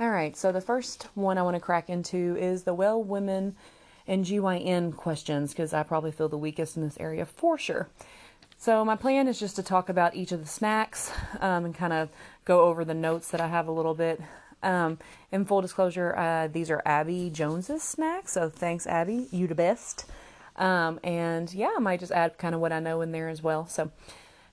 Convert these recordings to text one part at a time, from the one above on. All right, so the first one I want to crack into is the well women and GYN questions, because I probably feel the weakest in this area for sure. So my plan is just to talk about each of the snacks and kind of go over the notes that I have a little bit. In full disclosure, these are Abby Jones's snacks, so thanks, Abby. You the best. And yeah, I might just add kind of what I know in there as well. So,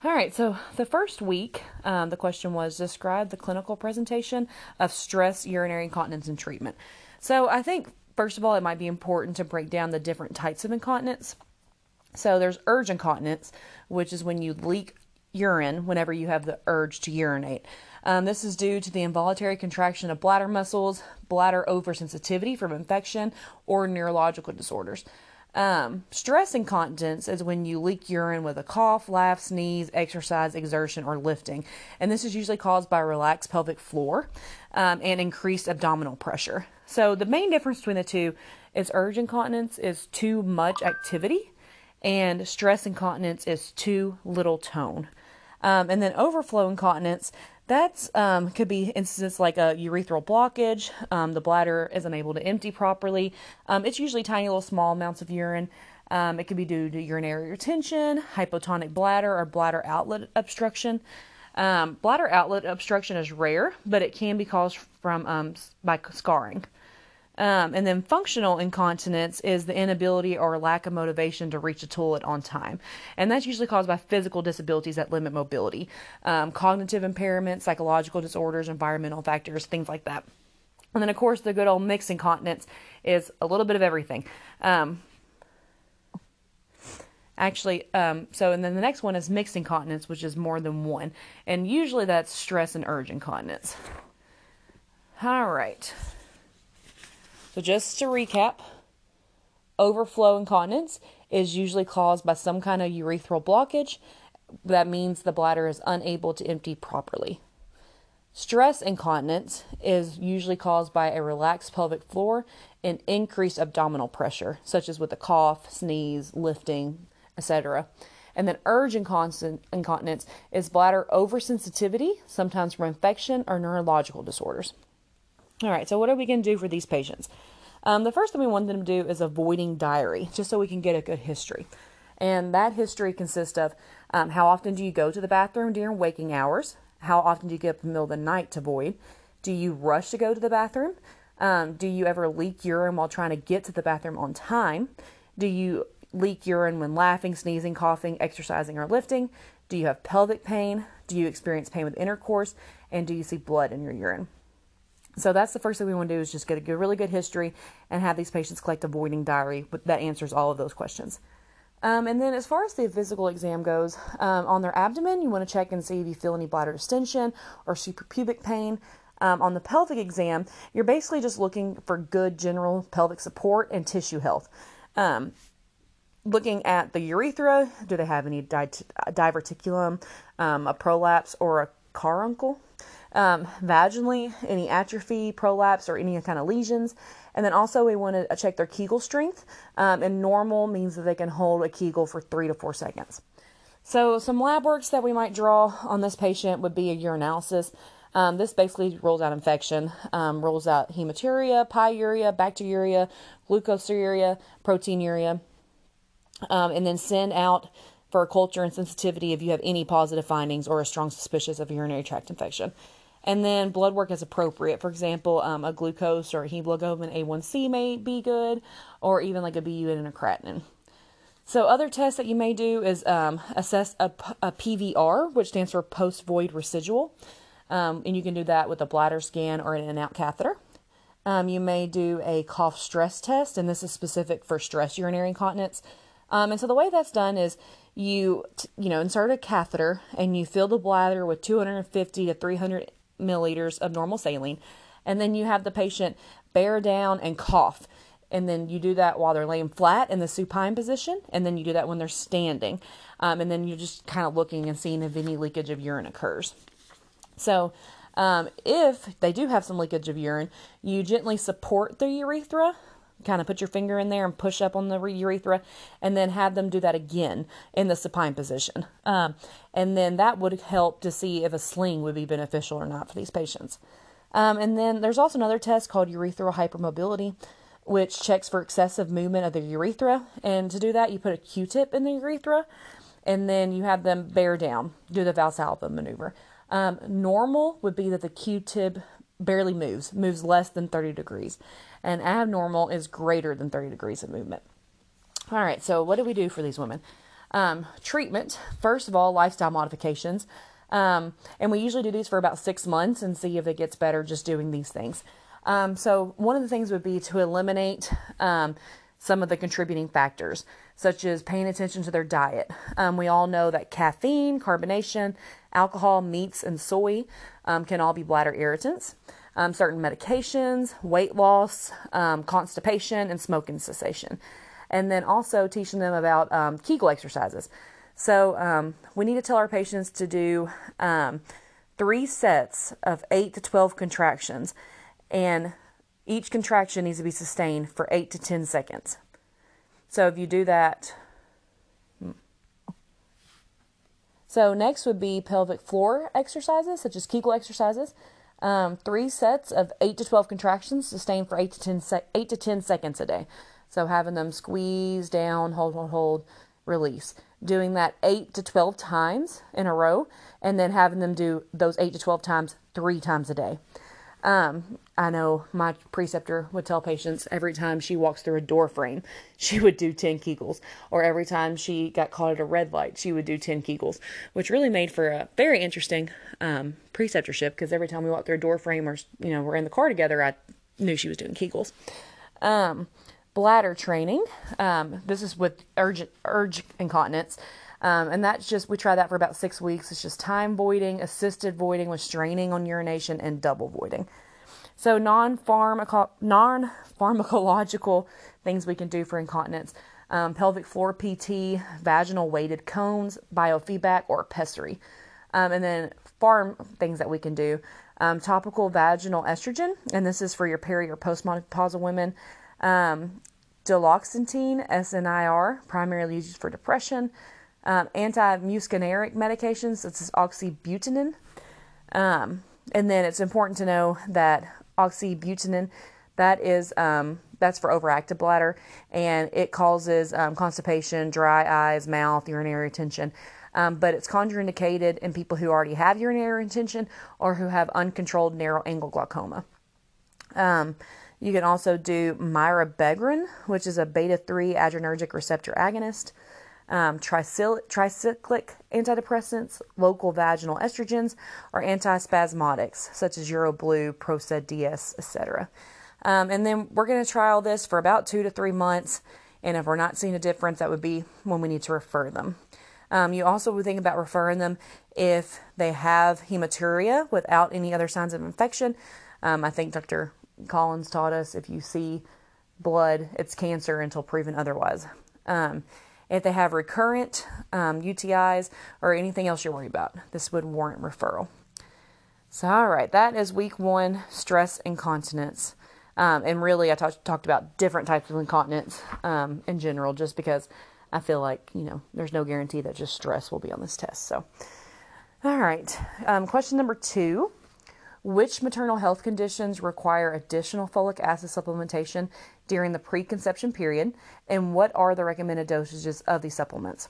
all right. So the first week, the question was, describe the clinical presentation of stress, urinary incontinence, and treatment. So I think, first of all, it might be important to break down the different types of incontinence. So there's urge incontinence, which is when you leak urine whenever you have the urge to urinate. This is due to the involuntary contraction of bladder muscles, bladder oversensitivity from infection, or neurological disorders. Stress incontinence is when you leak urine with a cough, laugh, sneeze, exercise, exertion, or lifting. And this is usually caused by relaxed pelvic floor and increased abdominal pressure. So the main difference between the two is urge incontinence is too much activity, and stress incontinence is too little tone. And then overflow incontinence, that's could be instances like a urethral blockage, the bladder isn't able to empty properly. It's usually tiny little small amounts of urine. It could be due to urinary retention, hypotonic bladder, or bladder outlet obstruction. Bladder outlet obstruction is rare, but it can be caused from by scarring. And then functional incontinence is the inability or lack of motivation to reach the toilet on time. And that's usually caused by physical disabilities that limit mobility, cognitive impairments, psychological disorders, environmental factors, things like that. And then, of course, the good old mixed incontinence is a little bit of everything. And then the next one is mixed incontinence, which is more than one. And usually that's stress and urge incontinence. All right. So just to recap, overflow incontinence is usually caused by some kind of urethral blockage. That means the bladder is unable to empty properly. Stress incontinence is usually caused by a relaxed pelvic floor and increased abdominal pressure, such as with a cough, sneeze, lifting, etc. And then urge incontinence is bladder oversensitivity, sometimes from infection or neurological disorders. All right, so what are we going to do for these patients? The first thing we want them to do is avoiding diary, just so we can get a good history. And that history consists of how often do you go to the bathroom during waking hours? How often do you get up in the middle of the night to void? Do you rush to go to the bathroom? Do you ever leak urine while trying to get to the bathroom on time? Do you leak urine when laughing, sneezing, coughing, exercising, or lifting? Do you have pelvic pain? Do you experience pain with intercourse? And do you see blood in your urine? So that's the first thing we want to do, is just get a really good history and have these patients collect a voiding diary that answers all of those questions. And then as far as the physical exam goes, on their abdomen, you want to check and see if you feel any bladder distension or suprapubic pain. On the pelvic exam, you're basically just looking for good general pelvic support and tissue health. Looking at the urethra, do they have any diverticulum, a prolapse, or a caruncle? Vaginally, any atrophy, prolapse, or any kind of lesions. And then also we want to check their Kegel strength. And normal means that they can hold a Kegel for 3 to 4 seconds. So some lab works that we might draw on this patient would be a urinalysis. This basically rules out infection, rules out hematuria, pyuria, bacteriuria, glucosuria, proteinuria, and then send out for culture and sensitivity if you have any positive findings or a strong suspicion of urinary tract infection. And then blood work is appropriate. For example, a glucose or a hemoglobin A1C may be good, or even like a BUN and a creatinine. So other tests that you may do is assess a PVR, which stands for post-void residual. And you can do that with a bladder scan or an in-and-out catheter. You may do a cough stress test, and this is specific for stress urinary incontinence. And so the way that's done is you insert a catheter and you fill the bladder with 250 to 300 milliliters of normal saline. And then you have the patient bear down and cough. And then you do that while they're laying flat in the supine position. And then you do that when they're standing. And then you're just kind of looking and seeing if any leakage of urine occurs. So if they do have some leakage of urine, you gently support the urethra. Kind of put your finger in there and push up on the urethra, and then have them do that again in the supine position. And then that would help to see if a sling would be beneficial or not for these patients. And then there's also another test called urethral hypermobility, which checks for excessive movement of the urethra. And to do that, you put a Q-tip in the urethra, and then you have them bear down, do the Valsalva maneuver. Normal would be that the Q-tip barely moves less than 30 degrees. And abnormal is greater than 30 degrees of movement. All right, so what do we do for these women? Treatment, first of all, lifestyle modifications. And we usually do these for about 6 months and see if it gets better just doing these things. So one of the things would be to eliminate some of the contributing factors, such as paying attention to their diet. We all know that caffeine, carbonation, alcohol, meats, and soy can all be bladder irritants. Certain medications, weight loss, constipation, and smoking cessation. And then also teaching them about Kegel exercises. So we need to tell our patients to do 3 sets of 8 to 12 contractions, and each contraction needs to be sustained for 8 to 10 seconds. So if you do that, so next would be pelvic floor exercises, such as Kegel exercises. 3 sets of 8 to 12 contractions sustained for 8 to 10 seconds a day. So having them squeeze down, hold, release. Doing that 8 to 12 times in a row, and then having them do those 8 to 12 times 3 times a day. I know my preceptor would tell patients every time she walks through a door frame, she would do 10 Kegels. Or every time she got caught at a red light, she would do 10 Kegels, which really made for a very interesting preceptorship, because every time we walked through a door frame or, you know, we're in the car together, I knew she was doing Kegels. Bladder training. This is with urge incontinence. And that's just, we try that for about 6 weeks. It's just time voiding, assisted voiding with straining on urination, and double voiding. So non-pharmacological things we can do for incontinence. Pelvic floor PT, vaginal weighted cones, biofeedback, or pessary. And then farm things that we can do. Topical vaginal estrogen. And this is for your peri or postmenopausal women. Duloxetine, SNRI, primarily used for depression. Anti-muscarinic medications, this is oxybutynin. And then it's important to know that oxybutynin, that is, that's for overactive bladder, and it causes constipation, dry eyes, mouth, urinary retention. But it's contraindicated in people who already have urinary retention or who have uncontrolled narrow angle glaucoma. You can also do Mirabegron, which is a beta-3 adrenergic receptor agonist, tricyclic antidepressants, local vaginal estrogens, or antispasmodics, such as UroBlue, Proced DS, etc. And then we're going to trial this for about 2 to 3 months, and if we're not seeing a difference, that would be when we need to refer them. You also would think about referring them if they have hematuria without any other signs of infection. I think Dr. Collins taught us if you see blood, it's cancer until proven otherwise. If they have recurrent UTIs or anything else you're worried about, this would warrant referral. So, all right, that is week 1, stress incontinence. And really, I talked about different types of incontinence in general, just because I feel like, you know, there's no guarantee that just stress will be on this test. So, all right, question number 2. Which maternal health conditions require additional folic acid supplementation during the preconception period, and what are the recommended dosages of these supplements?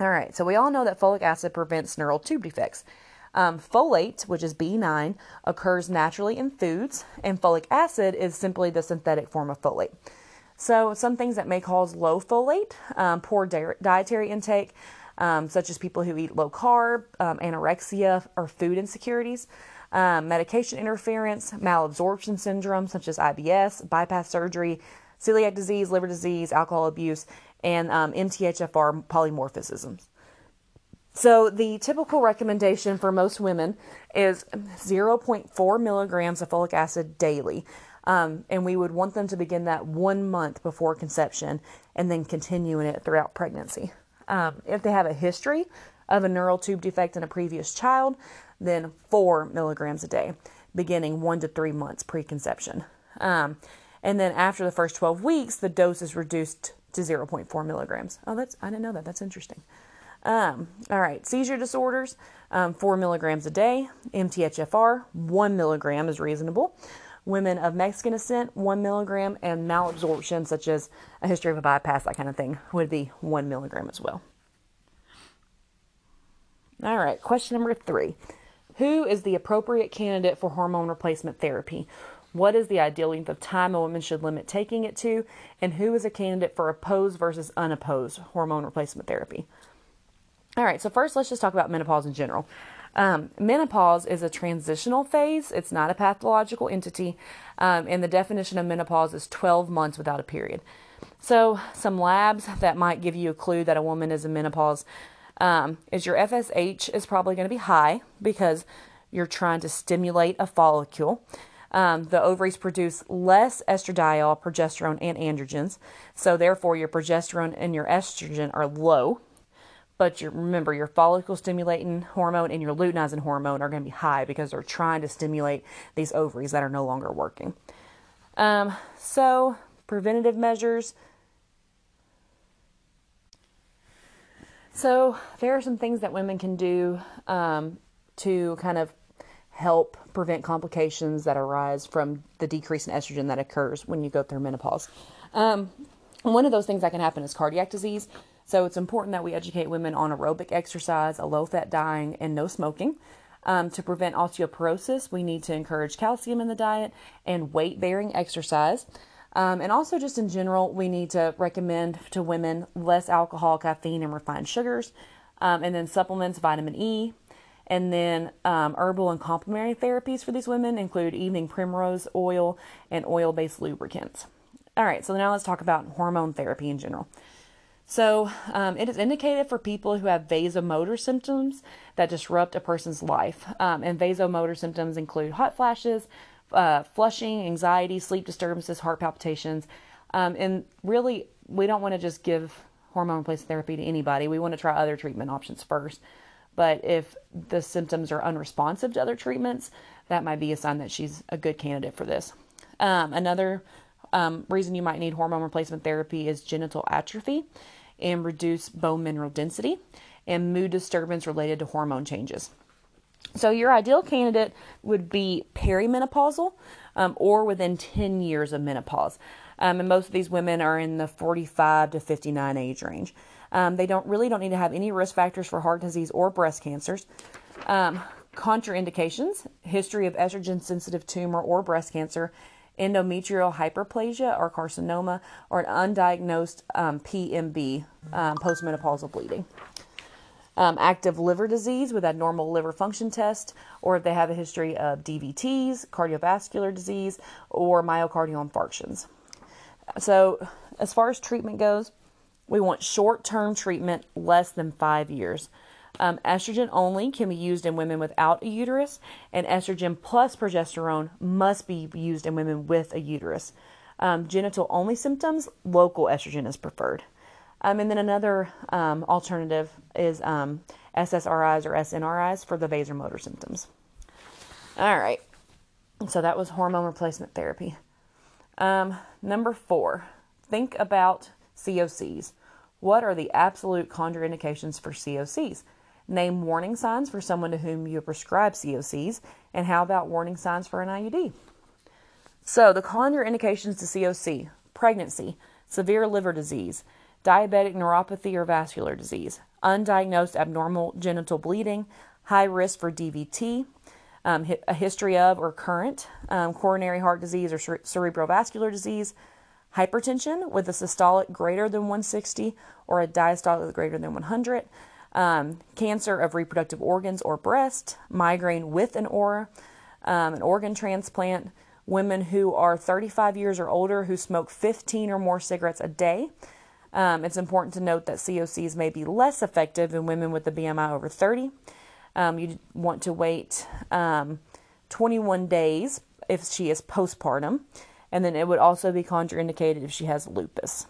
All right, so we all know that folic acid prevents neural tube defects. Folate, which is B9, occurs naturally in foods, and folic acid is simply the synthetic form of folate. So some things that may cause low folate, poor dietary intake, such as people who eat low carb, anorexia, or food insecurities. Medication interference, malabsorption syndrome, such as IBS, bypass surgery, celiac disease, liver disease, alcohol abuse, and MTHFR polymorphisms. So the typical recommendation for most women is 0.4 milligrams of folic acid daily. And we would want them to begin that 1 month before conception and then continuing it throughout pregnancy. If they have a history of a neural tube defect in a previous child, then 4 milligrams a day, beginning 1 to 3 months preconception. And then after the first 12 weeks, the dose is reduced to 0.4 milligrams. Oh, I didn't know that. That's interesting. All right. Seizure disorders. 4 milligrams a day. MTHFR, 1 milligram is reasonable. Women of Mexican descent, 1 milligram, and malabsorption, such as a history of a bypass, that kind of thing, would be 1 milligram as well. All right, question number 3. Who is the appropriate candidate for hormone replacement therapy? What is the ideal length of time a woman should limit taking it to? And who is a candidate for opposed versus unopposed hormone replacement therapy? All right, so first let's just talk about menopause in general. Menopause is a transitional phase. It's not a pathological entity. And the definition of menopause is 12 months without a period. So some labs that might give you a clue that a woman is in menopause is your FSH is probably going to be high because you're trying to stimulate a follicle. The ovaries produce less estradiol, progesterone, and androgens. So therefore your progesterone and your estrogen are low. But remember, your follicle-stimulating hormone and your luteinizing hormone are going to be high because they're trying to stimulate these ovaries that are no longer working. So, preventative measures. So, there are some things that women can do to kind of help prevent complications that arise from the decrease in estrogen that occurs when you go through menopause. One of those things that can happen is cardiac disease. So it's important that we educate women on aerobic exercise, a low-fat diet, and no smoking. To prevent osteoporosis, we need to encourage calcium in the diet and weight-bearing exercise. And also just in general, we need to recommend to women less alcohol, caffeine, and refined sugars. And then supplements, vitamin E. And then herbal and complementary therapies for these women include evening primrose oil and oil-based lubricants. All right, so now let's talk about hormone therapy in general. So it is indicated for people who have vasomotor symptoms that disrupt a person's life. And vasomotor symptoms include hot flashes, flushing, anxiety, sleep disturbances, heart palpitations. And really, we don't want to just give hormone replacement therapy to anybody. We want to try other treatment options first. But if the symptoms are unresponsive to other treatments, that might be a sign that she's a good candidate for this. Another reason you might need hormone replacement therapy is genital atrophy and reduced bone mineral density and mood disturbance related to hormone changes. So your ideal candidate would be perimenopausal or within 10 years of menopause. And most of these women are in the 45 to 59 age range. They don't need to have any risk factors for heart disease or breast cancers. Contraindications, history of estrogen sensitive tumor or breast cancer, endometrial hyperplasia or carcinoma, or an undiagnosed PMB, postmenopausal bleeding. Active liver disease with abnormal liver function test, or if they have a history of DVTs, cardiovascular disease, or myocardial infarctions. So as far as treatment goes, we want short-term treatment less than 5 years. Estrogen only can be used in women without a uterus, and estrogen plus progesterone must be used in women with a uterus. Genital only symptoms, local estrogen is preferred. And then another alternative is SSRIs or SNRIs for the vasomotor symptoms. All right, so that was hormone replacement therapy. Number 4, think about COCs. What are the absolute contraindications for COCs? Name warning signs for someone to whom you prescribe COCs, and how about warning signs for an IUD? So the contraindications to COC: pregnancy, severe liver disease, diabetic neuropathy or vascular disease, undiagnosed abnormal genital bleeding, high risk for DVT, a history of or current coronary heart disease or cerebrovascular disease, hypertension with a systolic greater than 160 or a diastolic greater than 100, cancer of reproductive organs or breast, migraine with an aura, an organ transplant, women who are 35 years or older who smoke 15 or more cigarettes a day. It's important to note that COCs may be less effective in women with a BMI over 30. You want to wait 21 days if she is postpartum. And then it would also be contraindicated if she has lupus.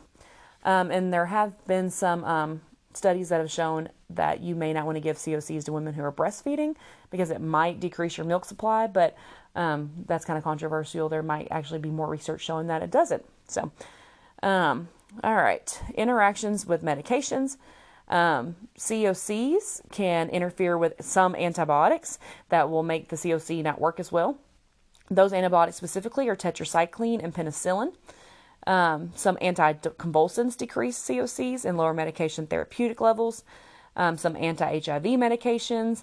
And there have been some studies that have shown that you may not want to give COCs to women who are breastfeeding because it might decrease your milk supply, but that's kind of controversial. There might actually be more research showing that it doesn't. So, all right, interactions with medications. COCs can interfere with some antibiotics that will make the COC not work as well. Those antibiotics specifically are tetracycline and penicillin. Some anticonvulsants decrease COCs and lower medication therapeutic levels. Some anti-HIV medications.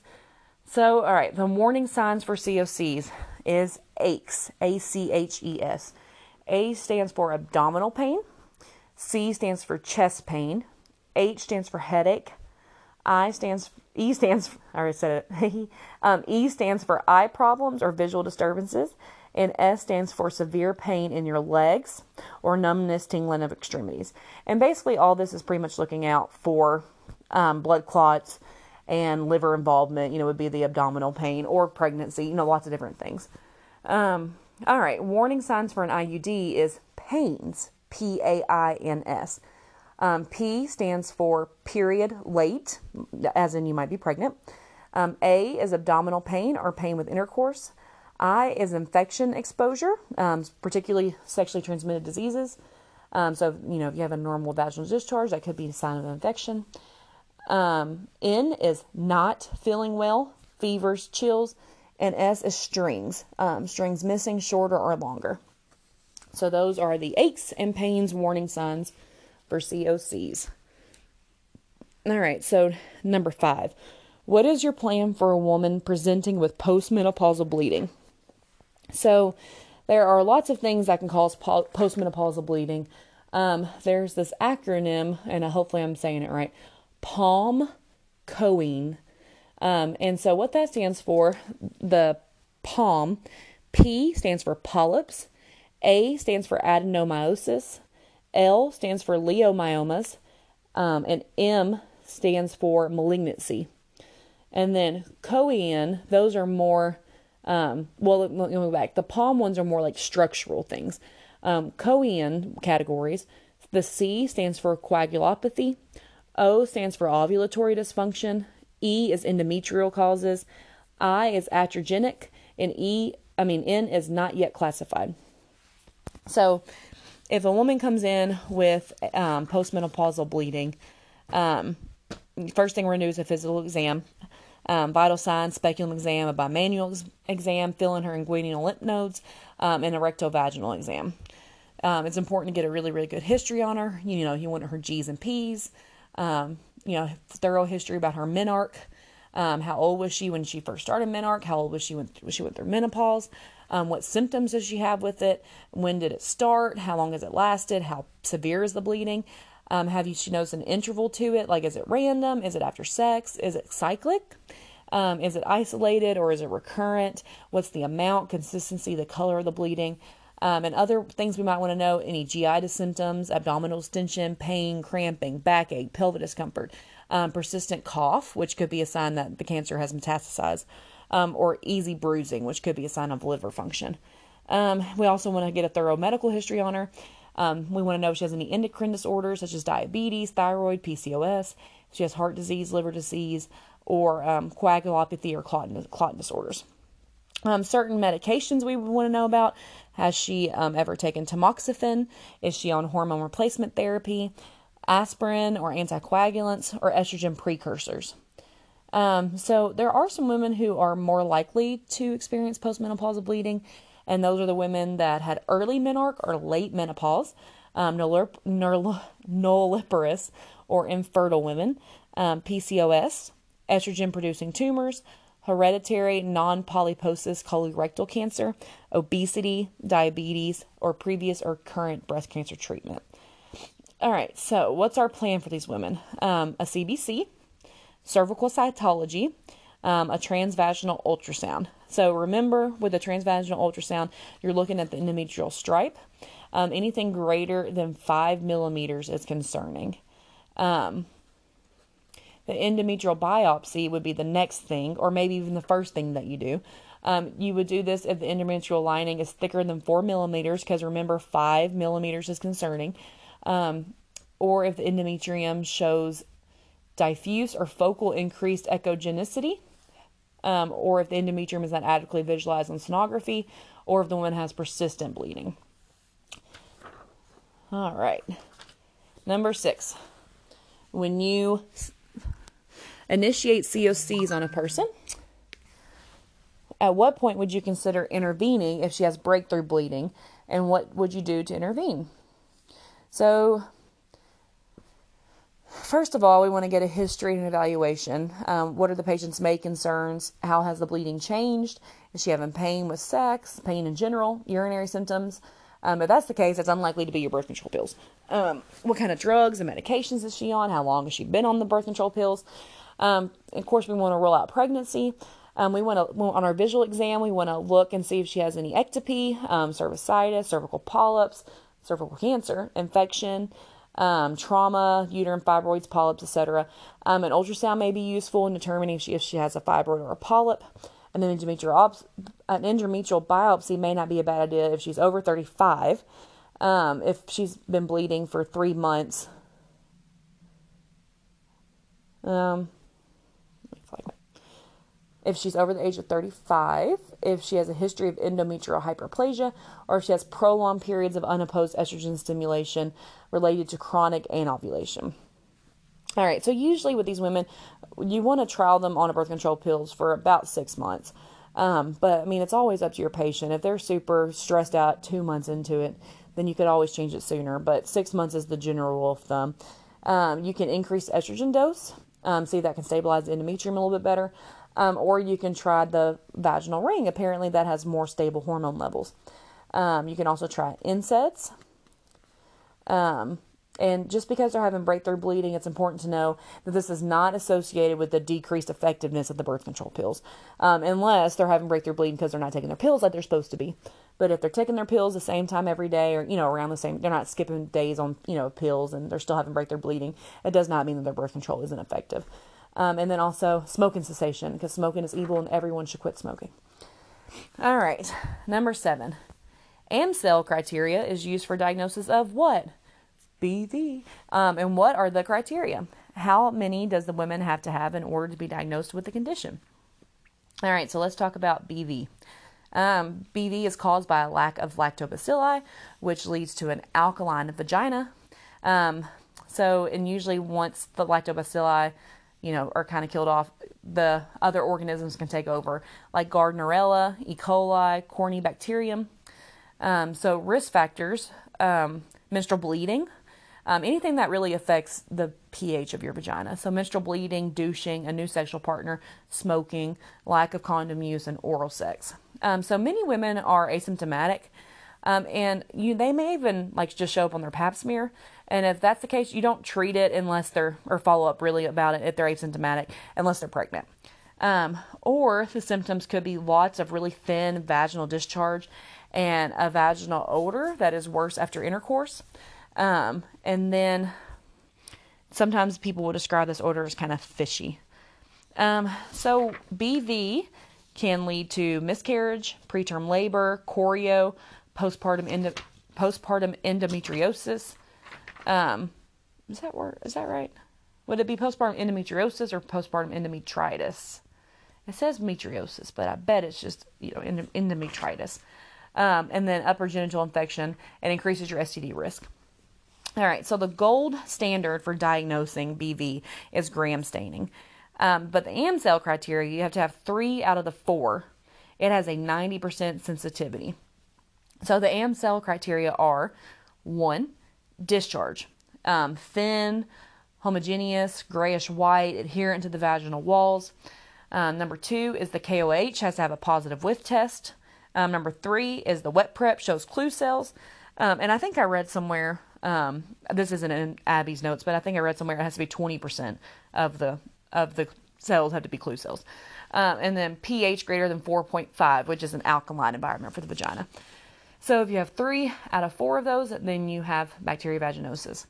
So, all right, the warning signs for COCs is ACHES, A-C-H-E-S. A stands for abdominal pain. C stands for chest pain. H stands for headache. E stands for eye problems or visual disturbances. And S stands for severe pain in your legs or numbness, tingling of extremities. And basically all this is pretty much looking out for blood clots and liver involvement, would be the abdominal pain or pregnancy, lots of different things. All right, warning signs for an IUD is PAINS, P-A-I-N-S. P stands for period late, as in you might be pregnant. A is abdominal pain or pain with intercourse. I is infection exposure, particularly sexually transmitted diseases. So if you have a normal vaginal discharge, that could be a sign of infection. N is not feeling well, fevers, chills. And S is strings, strings missing, shorter or longer. So those are the aches and pains warning signs for COCs. All right, so number 5. What is your plan for a woman presenting with postmenopausal bleeding? So there are lots of things that can cause postmenopausal bleeding. There's this acronym, and hopefully I'm saying it right, PALM COEIN. And so what that stands for, the PALM, P stands for polyps, A stands for adenomyosis, L stands for leiomyomas, and M stands for malignancy. And then COEIN, those are more, let me go back. The PALM ones are more like structural things. COEIN categories, the C stands for coagulopathy, O stands for ovulatory dysfunction, E is endometrial causes, I is iatrogenic, and N is not yet classified. So if a woman comes in with postmenopausal bleeding, first thing we're going to do is a physical exam, vital signs, speculum exam, a bimanual exam, filling her inguinal lymph nodes, and a rectovaginal exam. It's important to get a really, really good history on her. You want her G's and P's, thorough history about her menarche. How old was she when she first started menarche? How old was she when she went through menopause? What symptoms does she have with it? When did it start? How long has it lasted? How severe is the bleeding? She knows an interval to it? Like, is it random? Is it after sex? Is it cyclic? Is it isolated or is it recurrent? What's the amount, consistency, the color of the bleeding? And other things we might want to know, any GI symptoms, abdominal distension, pain, cramping, backache, pelvic discomfort, persistent cough, which could be a sign that the cancer has metastasized, or easy bruising, which could be a sign of liver function. We also want to get a thorough medical history on her. We want to know if she has any endocrine disorders, such as diabetes, thyroid, PCOS, if she has heart disease, liver disease, or coagulopathy or clot disorders. Certain medications we want to know about. Has she ever taken tamoxifen? Is she on hormone replacement therapy, aspirin or anticoagulants, or estrogen precursors? So there are some women who are more likely to experience postmenopausal bleeding, and those are the women that had early menarche or late menopause, nulliparous or infertile women, PCOS, estrogen-producing tumors, hereditary non-polyposis colorectal cancer, obesity, diabetes, or previous or current breast cancer treatment. All right, so what's our plan for these women? A CBC, cervical cytology, a transvaginal ultrasound. So remember, with a transvaginal ultrasound, you're looking at the endometrial stripe. Anything greater than 5 millimeters is concerning. The endometrial biopsy would be the next thing, or maybe even the first thing that you do. You would do this if the endometrial lining is thicker than 4 millimeters, because remember, 5 millimeters is concerning. Or if the endometrium shows diffuse or focal increased echogenicity, or if the endometrium is not adequately visualized on sonography, or if the woman has persistent bleeding. All right. Number 6. when you initiate COCs on a person, at what point would you consider intervening if she has breakthrough bleeding, and what would you do to intervene? So first of all, we want to get a history and evaluation. What are the patient's main concerns? How has the bleeding changed? Is she having pain with sex, pain in general, urinary symptoms? If that's the case, it's unlikely to be your birth control pills. What kind of drugs and medications is she on? How long has she been on the birth control pills? Of course, we want to rule out pregnancy. We want to, on our visual exam, we want to look and see if she has any ectopy, cervicitis, cervical polyps, cervical cancer, infection, trauma, uterine fibroids, polyps, etc. An ultrasound may be useful in determining if she has a fibroid or a polyp. And then an endometrial biopsy may not be a bad idea if she's over 35, if she's been bleeding for 3 months. If she's over the age of 35, if she has a history of endometrial hyperplasia, or if she has prolonged periods of unopposed estrogen stimulation related to chronic anovulation. All right, so usually with these women, you want to trial them on a birth control pills for about 6 months. But, I mean, it's always up to your patient. If they're super stressed out 2 months into it, then you could always change it sooner. But 6 months is the general rule of thumb. You can increase estrogen dose. See if that can stabilize the endometrium a little bit better. Or you can try the vaginal ring. Apparently, that has more stable hormone levels. You can also try NSAIDs. And just because they're having breakthrough bleeding, it's important to know that this is not associated with the decreased effectiveness of the birth control pills, unless they're having breakthrough bleeding because they're not taking their pills like they're supposed to be. But if they're taking their pills the same time every day, or, around the same, they're not skipping days on, pills, and they're still having breakthrough bleeding, it does not mean that their birth control isn't effective. And then also smoking cessation, because smoking is evil and everyone should quit smoking. All right, number 7. Amsel criteria is used for diagnosis of what? BV. And what are the criteria? How many does the woman have to have in order to be diagnosed with the condition? All right, so let's talk about BV. BV is caused by a lack of lactobacilli, which leads to an alkaline vagina. And usually once the lactobacilli are kind of killed off, the other organisms can take over, like Gardnerella, E. coli, Corny bacterium. So risk factors, menstrual bleeding, anything that really affects the pH of your vagina. So menstrual bleeding, douching, a new sexual partner, smoking, lack of condom use, and oral sex. So many women are asymptomatic, and they may even just show up on their pap smear. And if that's the case, you don't treat it unless follow up really about it if they're asymptomatic, unless they're pregnant. Or the symptoms could be lots of really thin vaginal discharge and a vaginal odor that is worse after intercourse. And then sometimes people will describe this odor as kind of fishy. So BV can lead to miscarriage, preterm labor, choreo, postpartum endometriosis. Is that word? Is that right? Would it be postpartum endometriosis or postpartum endometritis? It says metriosis, but I bet it's just, endometritis. And then upper genital infection, and increases your STD risk. All right. So the gold standard for diagnosing BV is gram staining. But the Amsel criteria, you have to have 3 out of the 4. It has a 90% sensitivity. So the Amsel criteria are 1, discharge, thin, homogeneous, grayish white, adherent to the vaginal walls. Number 2 is the KOH, has to have a positive whiff test. Number 3 is the wet prep, shows clue cells. And I think I read somewhere, this isn't in Abby's notes, but I think I read somewhere it has to be 20% of the cells have to be clue cells. And then pH greater than 4.5, which is an alkaline environment for the vagina. So if you have 3 out of 4 of those, then you have bacteriovaginosis.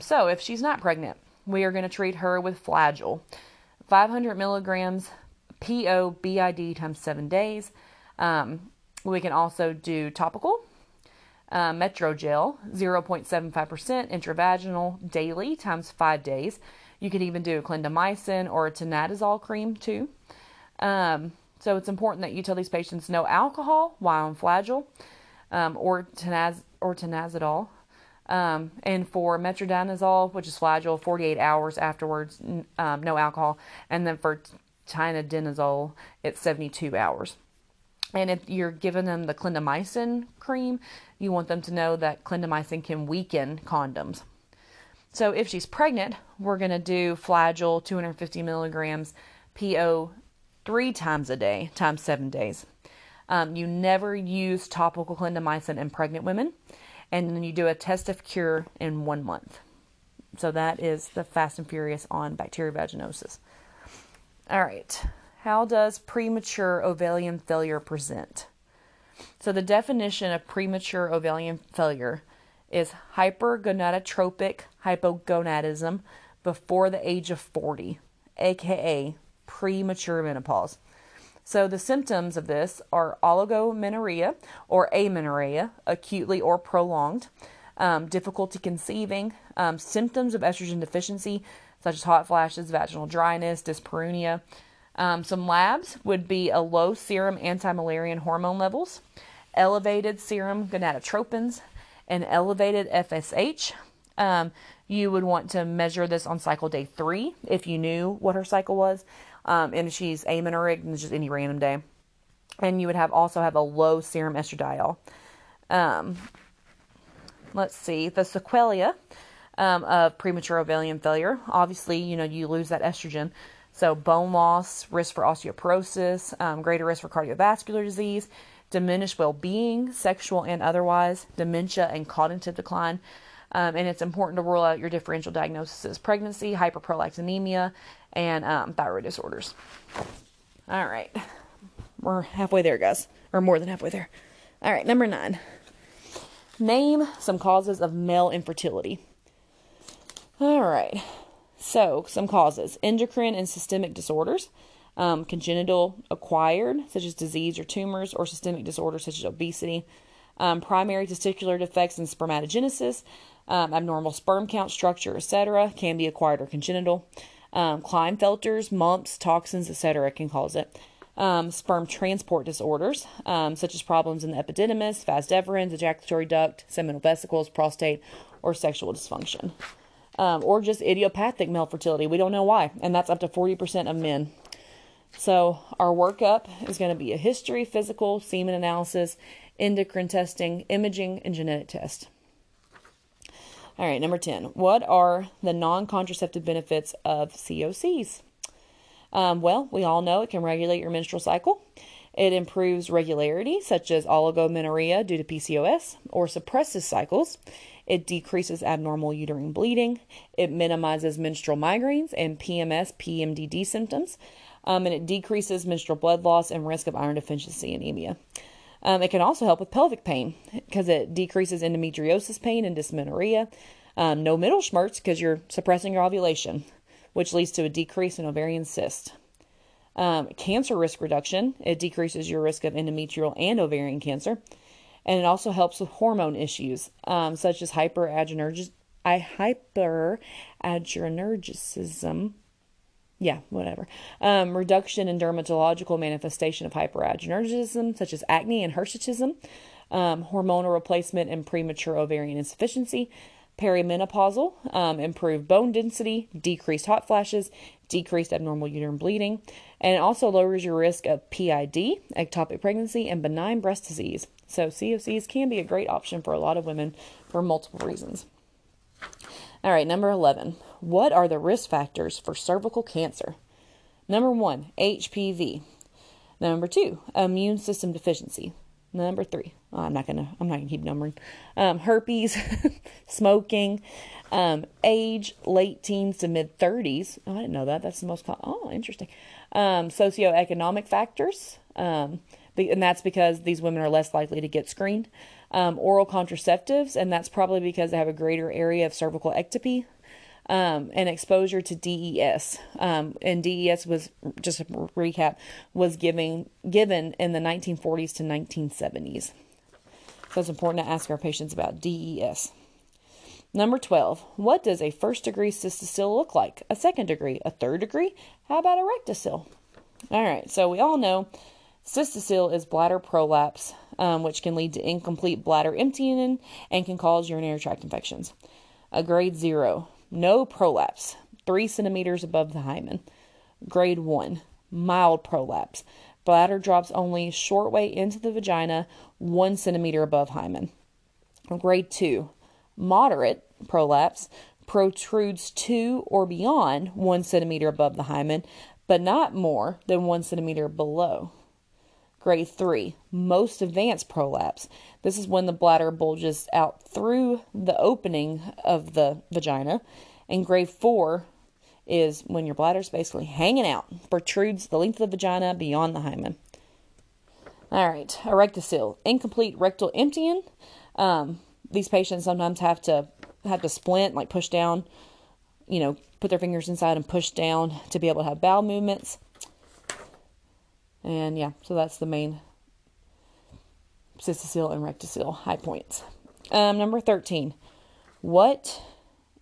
So if she's not pregnant, we are going to treat her with Flagyl, 500 milligrams PO BID times 7 days. We can also do topical, Metrogel, 0.75% intravaginal daily times 5 days. You could even do a Clindamycin or a Tinidazole cream too. So it's important that you tell these patients no alcohol while on Flagyl or tinazidol, And for metronidazole, which is Flagyl, 48 hours afterwards, no alcohol. And then for Tinidazole, it's 72 hours. And if you're giving them the clindamycin cream, you want them to know that clindamycin can weaken condoms. So if she's pregnant, we're going to do Flagyl, 250 milligrams, PO 3 times a day, times 7 days. You never use topical clindamycin in pregnant women. And then you do a test of cure in 1 month. So that is the Fast and Furious on bacteriovaginosis. All right. How does premature ovarian failure present? So the definition of premature ovarian failure is hypergonadotropic hypogonadism before the age of 40, aka premature menopause. So the symptoms of this are oligomenorrhea or amenorrhea, acutely or prolonged, difficulty conceiving, symptoms of estrogen deficiency, such as hot flashes, vaginal dryness, dyspareunia. Some labs would be a low serum anti-malarian hormone levels, elevated serum gonadotropins, and elevated FSH. You would want to measure this on cycle day 3 if you knew what her cycle was. And she's amenorrheic, and it's just any random day. And you would have also have a low serum estradiol. Let's see, the sequelae of premature ovarian failure. Obviously, you know, you lose that estrogen. So bone loss, risk for osteoporosis, greater risk for cardiovascular disease, diminished well-being, sexual and otherwise, dementia and cognitive decline. And it's important to rule out your differential diagnoses as pregnancy, hyperprolactinemia, and thyroid disorders. All right. We're halfway there, guys. Or more than halfway there. All right, number 9. Name some causes of male infertility. All right. So, some causes. Endocrine and systemic disorders. Congenital acquired, such as disease or tumors, or systemic disorders, such as obesity. Primary testicular defects in spermatogenesis. Abnormal sperm count, structure, etc. Can be acquired or congenital. Klinefelter's, mumps, toxins, etc. can cause it. Sperm transport disorders, such as problems in the epididymis, vas deferens, ejaculatory duct, seminal vesicles, prostate, or sexual dysfunction. Or just idiopathic male fertility. We don't know why. And that's up to 40% of men. So our workup is going to be a history, physical, semen analysis, endocrine testing, imaging, and genetic test. All right, number 10. What are the non-contraceptive benefits of COCs? Well, we all know it can regulate your menstrual cycle. It improves regularity, such as oligomenorrhea due to PCOS, or suppresses cycles. It decreases abnormal uterine bleeding. It minimizes menstrual migraines and PMS, PMDD symptoms. And it decreases menstrual blood loss and risk of iron deficiency anemia. It can also help with pelvic pain because it decreases endometriosis pain and dysmenorrhea. No Mittelschmerz because you're suppressing your ovulation, which leads to a decrease in ovarian cyst. Cancer risk reduction. It decreases your risk of endometrial and ovarian cancer. And it also helps with hormone issues, such as hyperadrenergism. Reduction in dermatological manifestation of hyperadrenergism, such as acne and hirsutism, hormonal replacement and premature ovarian insufficiency, perimenopausal, improved bone density, decreased hot flashes, decreased abnormal uterine bleeding, and it also lowers your risk of PID, ectopic pregnancy, and benign breast disease. So COCs can be a great option for a lot of women for multiple reasons. All right, number 11. What are the risk factors for cervical cancer? Number 1, HPV. Number 2, immune system deficiency. Number 3, I'm not gonna keep numbering. Herpes, smoking, age, late teens to mid 30s. Oh, I didn't know that. That's the most common. Oh, interesting. Socioeconomic factors, and that's because these women are less likely to get screened. Oral contraceptives, and that's probably because they have a greater area of cervical ectopy. And exposure to DES. And DES was, just a recap, was given in the 1940s to 1970s. So it's important to ask our patients about DES. Number 12. What does a first-degree cystocele look like? A second degree? A third degree? How about a rectocele? All right, so we all know cystocele is bladder prolapse which can lead to incomplete bladder emptying and can cause urinary tract infections. A grade 0, no prolapse, 3 centimeters above the hymen. Grade 1, mild prolapse, bladder drops only short way into the vagina, 1 centimeter above hymen. Grade 2, moderate prolapse, protrudes to or beyond 1 centimeter above the hymen, but not more than 1 centimeter below. Grade 3, most advanced prolapse. This is when the bladder bulges out through the opening of the vagina. And grade 4 is when your bladder's basically hanging out, protrudes the length of the vagina beyond the hymen. All right, erectocele, incomplete rectal emptying. These patients sometimes have to splint, like push down, you know, put their fingers inside and push down to be able to have bowel movements. And yeah, so that's the main cystocele and rectocele high points. Number 13, what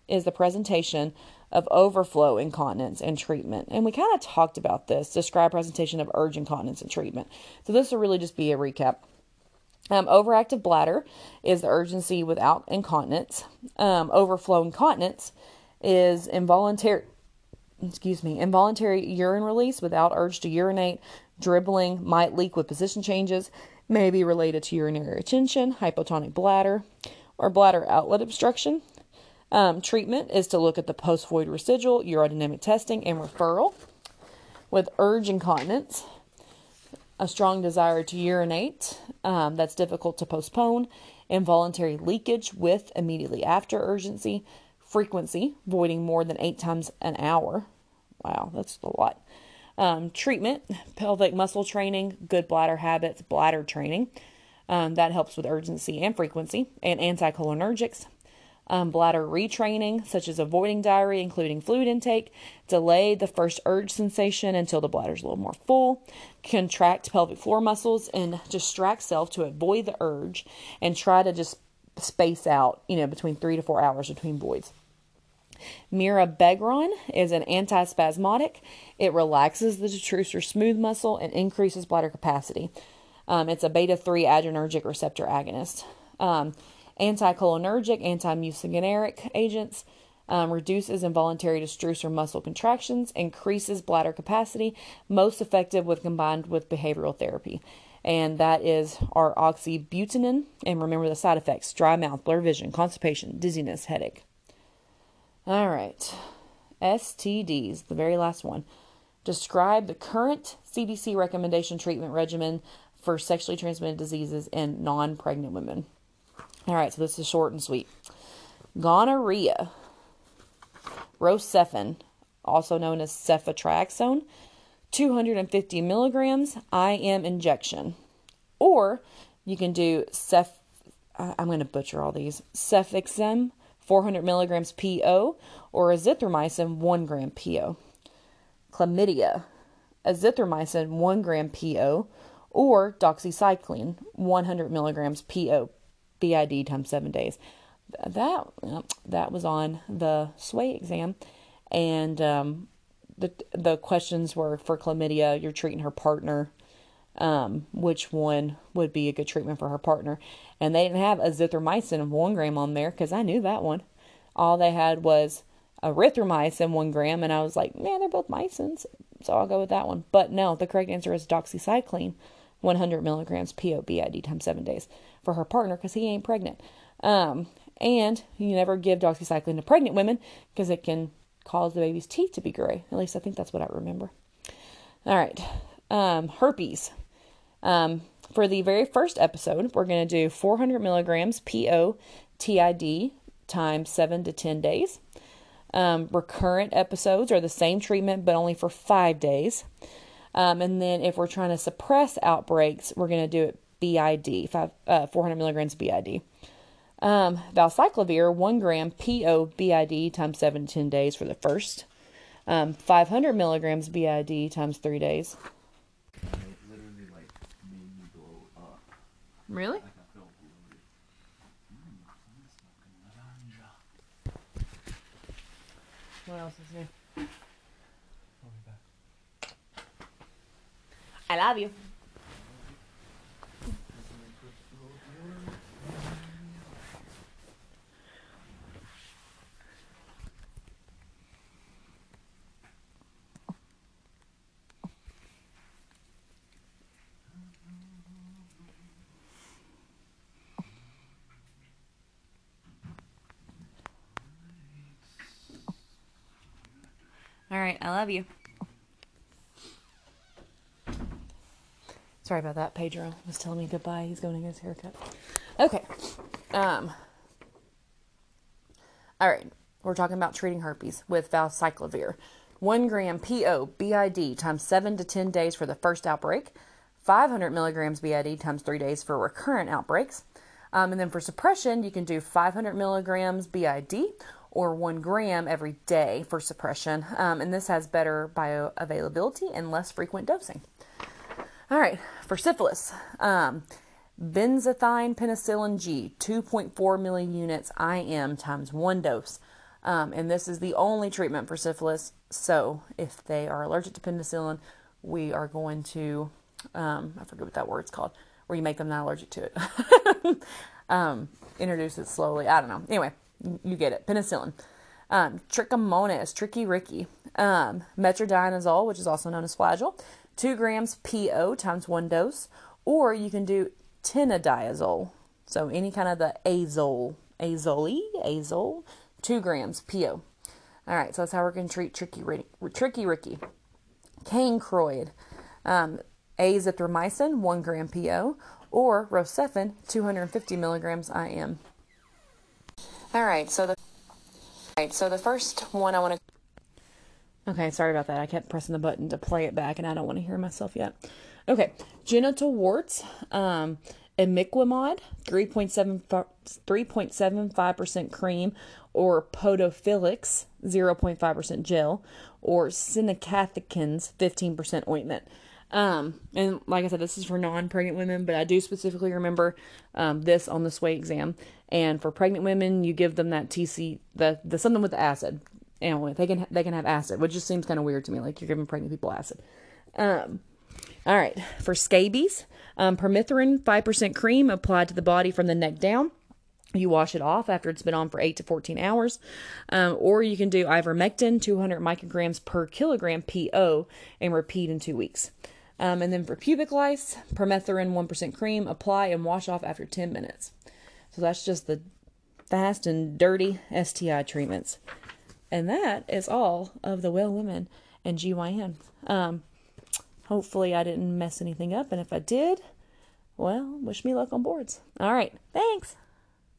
is the presentation of overflow incontinence and treatment? And we kind of talked about this. Describe presentation of urge incontinence and treatment. So this will really just be a recap. Overactive bladder is the urgency without incontinence. Overflow incontinence is involuntary urine release without urge to urinate. Dribbling, might leak with position changes, may be related to urinary retention, hypotonic bladder, or bladder outlet obstruction. Treatment is to look at the post-void residual, urodynamic testing, and referral. With urge incontinence, a strong desire to urinate that's difficult to postpone, involuntary leakage with immediately after urgency, frequency, voiding more than 8 times an hour. Wow, that's a lot. Treatment, pelvic muscle training, good bladder habits, bladder training. That helps with urgency and frequency, and anticholinergics. Bladder retraining, such as avoiding diarrhea, including fluid intake. Delay the first urge sensation until the bladder's a little more full. Contract pelvic floor muscles and distract self to avoid the urge, and try to just space out, you know, between 3 to 4 hours between voids. Mirabegron is an antispasmodic. It relaxes the detrusor smooth muscle and increases bladder capacity. It's a beta-3 adrenergic receptor agonist. Anticholinergic, antimucinergic agents, reduces involuntary detrusor muscle contractions, increases bladder capacity, most effective with combined with behavioral therapy. And that is our oxybutynin. And remember the side effects: dry mouth, blurred vision, constipation, dizziness, headache. All right, STDs, the very last one. Describe the current CDC recommendation treatment regimen for sexually transmitted diseases in non-pregnant women. All right, so this is short and sweet. Gonorrhea, Rocephin, also known as cefotraxone, 250 milligrams IM injection. Or you can do I'm going to butcher all these. Cefixime, 400 milligrams PO, or azithromycin, 1 gram PO. Chlamydia, azithromycin, 1 gram PO, or doxycycline, 100 milligrams PO, BID times 7 days. That was on the SWAY exam, and the questions were for chlamydia. You're treating her partner. Which one would be a good treatment for her partner? And they didn't have azithromycin of 1 gram on there, because I knew that one. All they had was erythromycin 1 gram, and I was like, man, they're both mycins, so I'll go with that one. But no, the correct answer is doxycycline, 100 milligrams POBID times 7 days for her partner, because he ain't pregnant. And you never give doxycycline to pregnant women, because it can cause the baby's teeth to be gray. At least I think that's what I remember. All right. Herpes. For the very first episode, we're going to do 400 milligrams PO TID times 7 to 10 days. Recurrent episodes are the same treatment, but only for 5 days. And then if we're trying to suppress outbreaks, we're going to do it BID, 400 milligrams BID. Valacyclovir, 1 gram PO BID times 7 to 10 days for the first. 500 milligrams BID times 3 days. It literally, like, made me blow up. Really? Like, I felt weird. What else is new? I love you. right, I love you. Sorry about that. Pedro was telling me goodbye. He's going to get his haircut. Okay. All right. We're talking about treating herpes with valacyclovir. 1 gram PO BID times 7 to 10 days for the first outbreak. 500 milligrams BID times 3 days for recurrent outbreaks. And then for suppression, you can do 500 milligrams BID or 1 gram every day for suppression. And this has better bioavailability and less frequent dosing. All right, for syphilis, benzathine penicillin G, 2.4 million units IM times 1 dose. And this is the only treatment for syphilis. So if they are allergic to penicillin, we are going to, I forget what that word's called, where you make them not allergic to it. Introduce it slowly. I don't know. Anyway, you get it. Penicillin. Trichomonas, tricky ricky. Metronidazole, which is also known as Flagyl. 2 grams PO times 1 dose, or you can do Tinidazole. So any kind of the azole, 2 grams PO. All right, so that's how we're going to treat tricky ricky. Cane croid, azithromycin, 1 gram PO, or Rocephin, 250 milligrams IM. All right, so the first one I want to... Okay, sorry about that. I kept pressing the button to play it back, and I don't want to hear myself yet. Okay, genital warts, imiquimod, 3.75% cream, or Podophilix, 0.5% gel, or Cinacatecans, 15% ointment. And like I said, this is for non-pregnant women, but I do specifically remember this on the SWAY exam. And for pregnant women, you give them that TC, the something with the acid. Anyway, they can have acid, which just seems kind of weird to me. Like you're giving pregnant people acid. All right, for scabies, permethrin 5% cream applied to the body from the neck down. You wash it off after it's been on for 8 to 14 hours, or you can do ivermectin 200 micrograms per kilogram PO and repeat in 2 weeks. And then for pubic lice, permethrin 1% cream, apply and wash off after 10 minutes. So that's just the fast and dirty STI treatments. And that is all of the well women and GYN. Hopefully I didn't mess anything up. And if I did, well, wish me luck on boards. All right. Thanks.